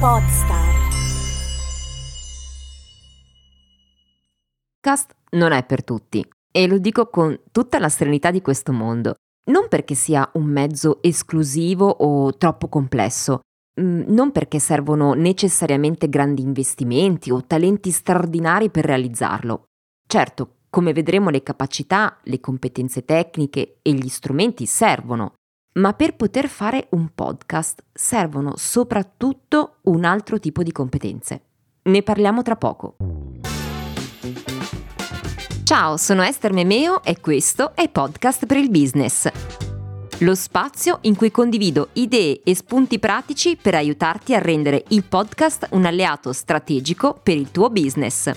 Podstar. Podcast non è per tutti, e lo dico con tutta la serenità di questo mondo. Non perché sia un mezzo esclusivo o troppo complesso, non perché servono necessariamente grandi investimenti o talenti straordinari per realizzarlo. Certo, come vedremo, le capacità, le competenze tecniche e gli strumenti servono, ma per poter fare un podcast servono soprattutto un altro tipo di competenze. Ne parliamo tra poco. Ciao, sono Ester Memeo e questo è Podcast per il Business, lo spazio in cui condivido idee e spunti pratici per aiutarti a rendere il podcast un alleato strategico per il tuo business.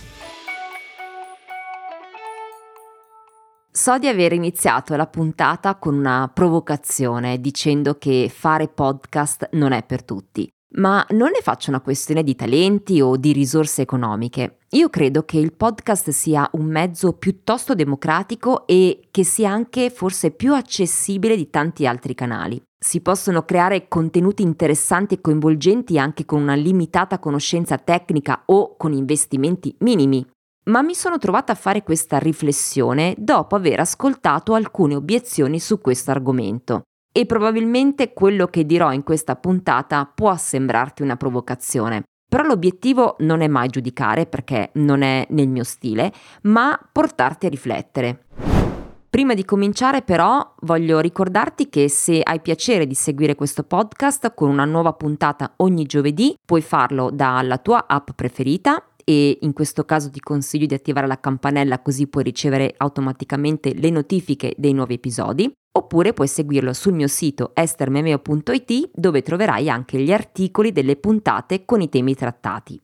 So di aver iniziato la puntata con una provocazione dicendo che fare podcast non è per tutti. Ma non ne faccio una questione di talenti o di risorse economiche. Io credo che il podcast sia un mezzo piuttosto democratico e che sia anche forse più accessibile di tanti altri canali. Si possono creare contenuti interessanti e coinvolgenti anche con una limitata conoscenza tecnica o con investimenti minimi. Ma mi sono trovata a fare questa riflessione dopo aver ascoltato alcune obiezioni su questo argomento. E probabilmente quello che dirò in questa puntata può sembrarti una provocazione, però l'obiettivo non è mai giudicare, perché non è nel mio stile, ma portarti a riflettere. Prima di cominciare però voglio ricordarti che se hai piacere di seguire questo podcast con una nuova puntata ogni giovedì, puoi farlo dalla tua app preferita e in questo caso ti consiglio di attivare la campanella, così puoi ricevere automaticamente le notifiche dei nuovi episodi. Oppure puoi seguirlo sul mio sito estermemeo.it, dove troverai anche gli articoli delle puntate con i temi trattati.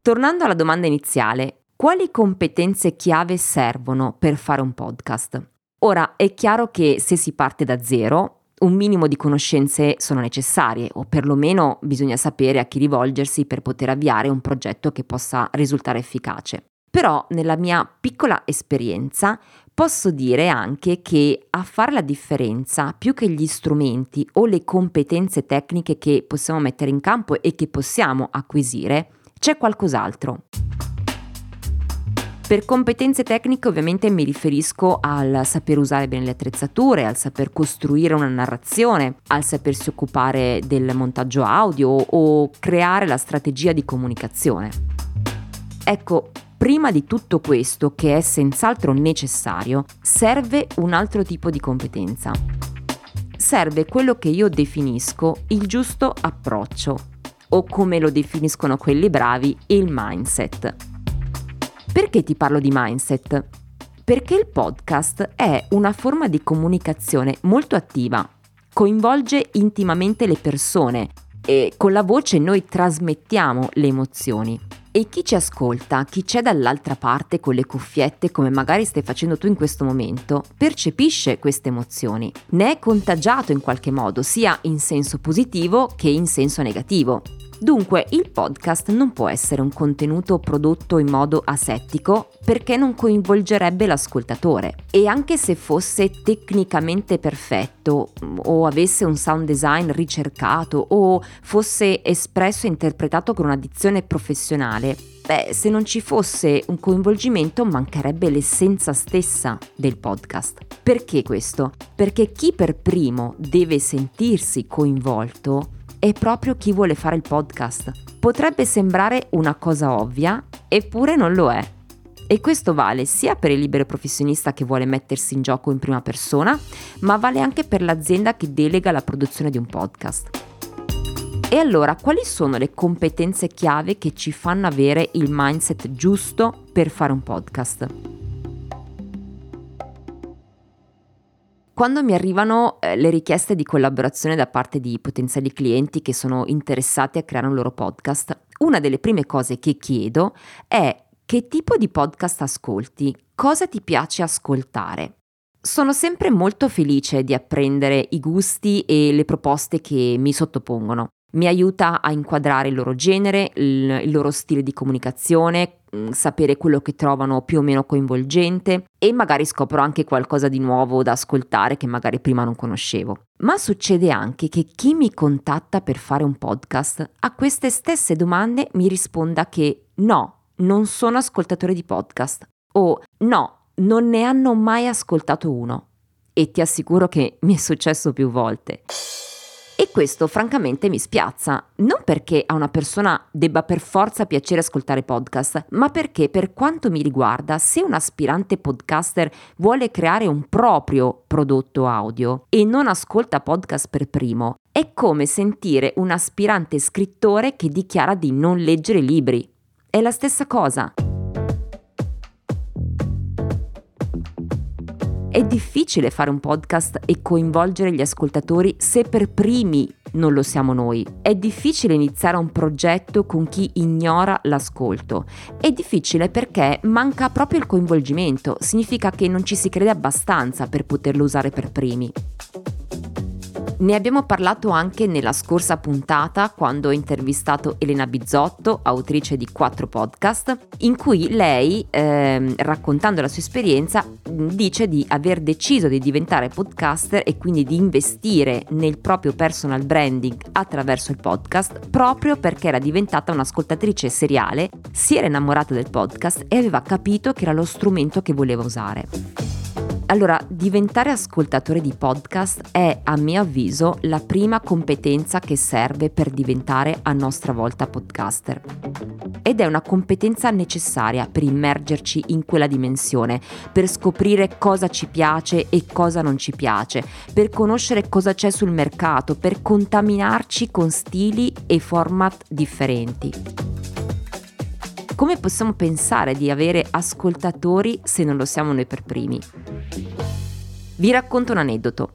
Tornando alla domanda iniziale, quali competenze chiave servono per fare un podcast? Ora, è chiaro che se si parte da zero, un minimo di conoscenze sono necessarie, o perlomeno bisogna sapere a chi rivolgersi per poter avviare un progetto che possa risultare efficace. Però nella mia piccola esperienza posso dire anche che a fare la differenza, più che gli strumenti o le competenze tecniche che possiamo mettere in campo e che possiamo acquisire, c'è qualcos'altro. Per competenze tecniche ovviamente mi riferisco al saper usare bene le attrezzature, al saper costruire una narrazione, al sapersi occupare del montaggio audio o creare la strategia di comunicazione. Ecco, prima di tutto questo, che è senz'altro necessario, serve un altro tipo di competenza. Serve quello che io definisco il giusto approccio, o come lo definiscono quelli bravi, il mindset. Perché ti parlo di mindset? Perché il podcast è una forma di comunicazione molto attiva, coinvolge intimamente le persone e con la voce noi trasmettiamo le emozioni. E chi ci ascolta, chi c'è dall'altra parte con le cuffiette, come magari stai facendo tu in questo momento, percepisce queste emozioni, ne è contagiato in qualche modo, sia in senso positivo che in senso negativo. Dunque, il podcast non può essere un contenuto prodotto in modo asettico, perché non coinvolgerebbe l'ascoltatore. E anche se fosse tecnicamente perfetto, o avesse un sound design ricercato, o fosse espresso e interpretato con una dizione professionale, se non ci fosse un coinvolgimento mancherebbe l'essenza stessa del podcast. Perché questo? Perché chi per primo deve sentirsi coinvolto è proprio chi vuole fare il podcast. Potrebbe sembrare una cosa ovvia, eppure non lo è. E questo vale sia per il libero professionista che vuole mettersi in gioco in prima persona, ma vale anche per l'azienda che delega la produzione di un podcast. E allora, quali sono le competenze chiave che ci fanno avere il mindset giusto per fare un podcast? Quando mi arrivano le richieste di collaborazione da parte di potenziali clienti che sono interessati a creare un loro podcast, una delle prime cose che chiedo è: che tipo di podcast ascolti? Cosa ti piace ascoltare? Sono sempre molto felice di apprendere i gusti e le proposte che mi sottopongono. mi aiuta a inquadrare il loro genere, il loro stile di comunicazione, sapere quello che trovano più o meno coinvolgente, e magari scopro anche qualcosa di nuovo da ascoltare che magari prima non conoscevo. Ma succede anche che chi mi contatta per fare un podcast a queste stesse domande mi risponda che no, non sono ascoltatore di podcast, o no, non ne hanno mai ascoltato uno. E ti assicuro che mi è successo più volte. E questo francamente mi spiazza, non perché a una persona debba per forza piacere ascoltare podcast, ma perché per quanto mi riguarda, se un aspirante podcaster vuole creare un proprio prodotto audio e non ascolta podcast per primo, è come sentire un aspirante scrittore che dichiara di non leggere libri. È la stessa cosa. È difficile fare un podcast e coinvolgere gli ascoltatori se per primi non lo siamo noi. È difficile iniziare un progetto con chi ignora l'ascolto. È difficile perché manca proprio il coinvolgimento, significa che non ci si crede abbastanza per poterlo usare per primi. Ne abbiamo parlato anche nella scorsa puntata quando ho intervistato Elena Bizzotto, autrice di 4 podcast, in cui lei, raccontando la sua esperienza, dice di aver deciso di diventare podcaster e quindi di investire nel proprio personal branding attraverso il podcast proprio perché era diventata un'ascoltatrice seriale, si era innamorata del podcast e aveva capito che era lo strumento che voleva usare. Allora, diventare ascoltatore di podcast è, a mio avviso, la prima competenza che serve per diventare a nostra volta podcaster. Ed è una competenza necessaria per immergerci in quella dimensione, per scoprire cosa ci piace e cosa non ci piace, per conoscere cosa c'è sul mercato, per contaminarci con stili e format differenti. Come possiamo pensare di avere ascoltatori se non lo siamo noi per primi? Vi racconto un aneddoto.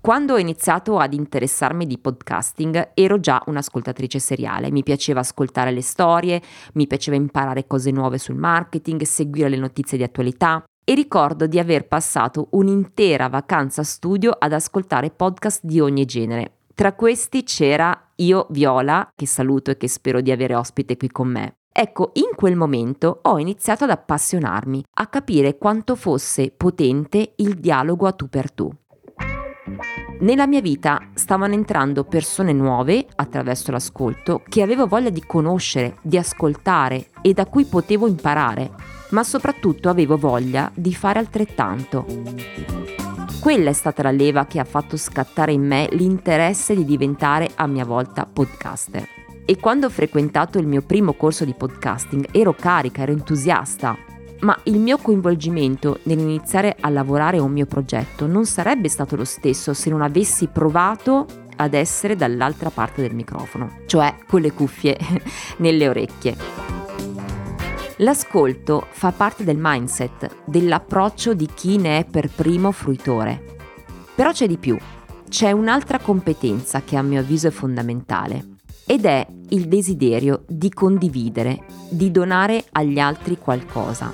Quando ho iniziato ad interessarmi di podcasting ero già un'ascoltatrice seriale, mi piaceva ascoltare le storie, mi piaceva imparare cose nuove sul marketing, seguire le notizie di attualità e ricordo di aver passato un'intera vacanza studio ad ascoltare podcast di ogni genere. Tra questi c'era io, Viola, che saluto e che spero di avere ospite qui con me. Ecco, in quel momento ho iniziato ad appassionarmi, a capire quanto fosse potente il dialogo a tu per tu. Nella mia vita stavano entrando persone nuove attraverso l'ascolto che avevo voglia di conoscere, di ascoltare e da cui potevo imparare, ma soprattutto avevo voglia di fare altrettanto. Quella è stata la leva che ha fatto scattare in me l'interesse di diventare a mia volta podcaster. E quando ho frequentato il mio primo corso di podcasting ero carica, ero entusiasta, ma il mio coinvolgimento nell'iniziare a lavorare a un mio progetto non sarebbe stato lo stesso se non avessi provato ad essere dall'altra parte del microfono, cioè con le cuffie nelle orecchie. L'ascolto fa parte del mindset, dell'approccio di chi ne è per primo fruitore. Però c'è di più, c'è un'altra competenza che a mio avviso è fondamentale. Ed è il desiderio di condividere, di donare agli altri qualcosa.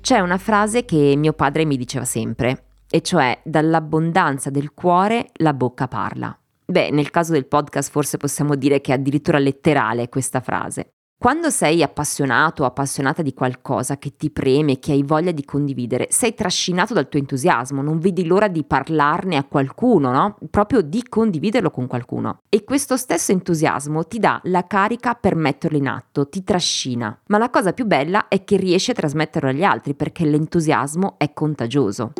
C'è una frase che mio padre mi diceva sempre, e cioè dall'abbondanza del cuore la bocca parla. Beh, nel caso del podcast forse possiamo dire che è addirittura letterale questa frase. Quando sei appassionato o appassionata di qualcosa che ti preme, che hai voglia di condividere, sei trascinato dal tuo entusiasmo, non vedi l'ora di parlarne a qualcuno, no? Proprio di condividerlo con qualcuno. E questo stesso entusiasmo ti dà la carica per metterlo in atto, ti trascina. Ma la cosa più bella è che riesci a trasmetterlo agli altri perché l'entusiasmo è contagioso.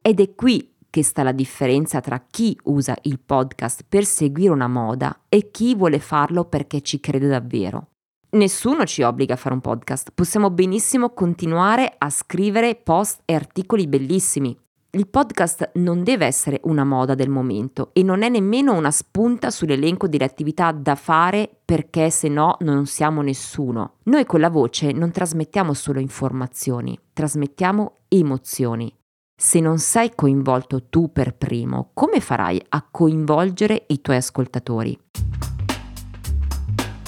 Ed è qui che sta la differenza tra chi usa il podcast per seguire una moda e chi vuole farlo perché ci crede davvero. Nessuno ci obbliga a fare un podcast, possiamo benissimo continuare a scrivere post e articoli bellissimi. Il podcast non deve essere una moda del momento e non è nemmeno una spunta sull'elenco delle attività da fare perché se no non siamo nessuno. Noi con la voce non trasmettiamo solo informazioni, trasmettiamo emozioni. Se non sei coinvolto tu per primo, come farai a coinvolgere i tuoi ascoltatori?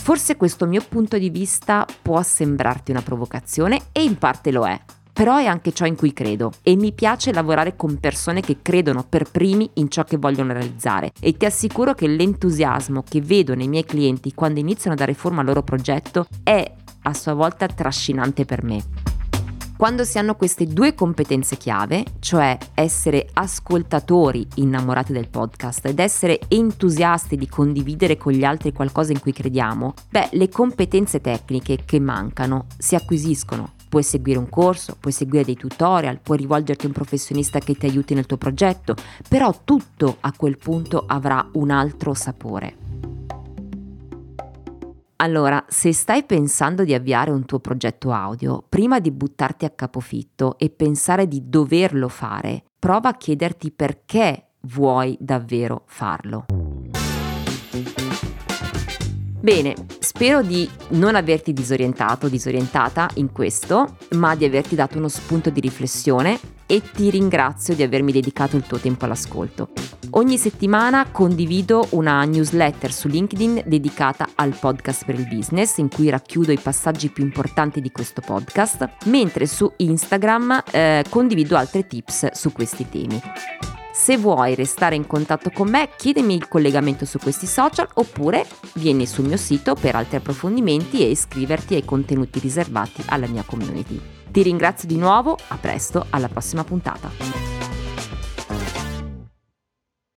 Forse questo mio punto di vista può sembrarti una provocazione e in parte lo è, però è anche ciò in cui credo e mi piace lavorare con persone che credono per primi in ciò che vogliono realizzare, e ti assicuro che l'entusiasmo che vedo nei miei clienti quando iniziano a dare forma al loro progetto è a sua volta trascinante per me. Quando si hanno queste due competenze chiave, cioè essere ascoltatori innamorati del podcast ed essere entusiasti di condividere con gli altri qualcosa in cui crediamo, le competenze tecniche che mancano si acquisiscono. Puoi seguire un corso, puoi seguire dei tutorial, puoi rivolgerti a un professionista che ti aiuti nel tuo progetto, però tutto a quel punto avrà un altro sapore. Allora, se stai pensando di avviare un tuo progetto audio, prima di buttarti a capofitto e pensare di doverlo fare, prova a chiederti perché vuoi davvero farlo. Bene, spero di non averti disorientato o disorientata in questo, ma di averti dato uno spunto di riflessione, e ti ringrazio di avermi dedicato il tuo tempo all'ascolto. Ogni settimana condivido una newsletter su LinkedIn dedicata al podcast per il business, in cui racchiudo i passaggi più importanti di questo podcast, mentre su Instagram condivido altri tips su questi temi. Se vuoi restare in contatto con me, chiedimi il collegamento su questi social oppure vieni sul mio sito per altri approfondimenti e iscriverti ai contenuti riservati alla mia community. Ti ringrazio di nuovo, a presto, alla prossima puntata.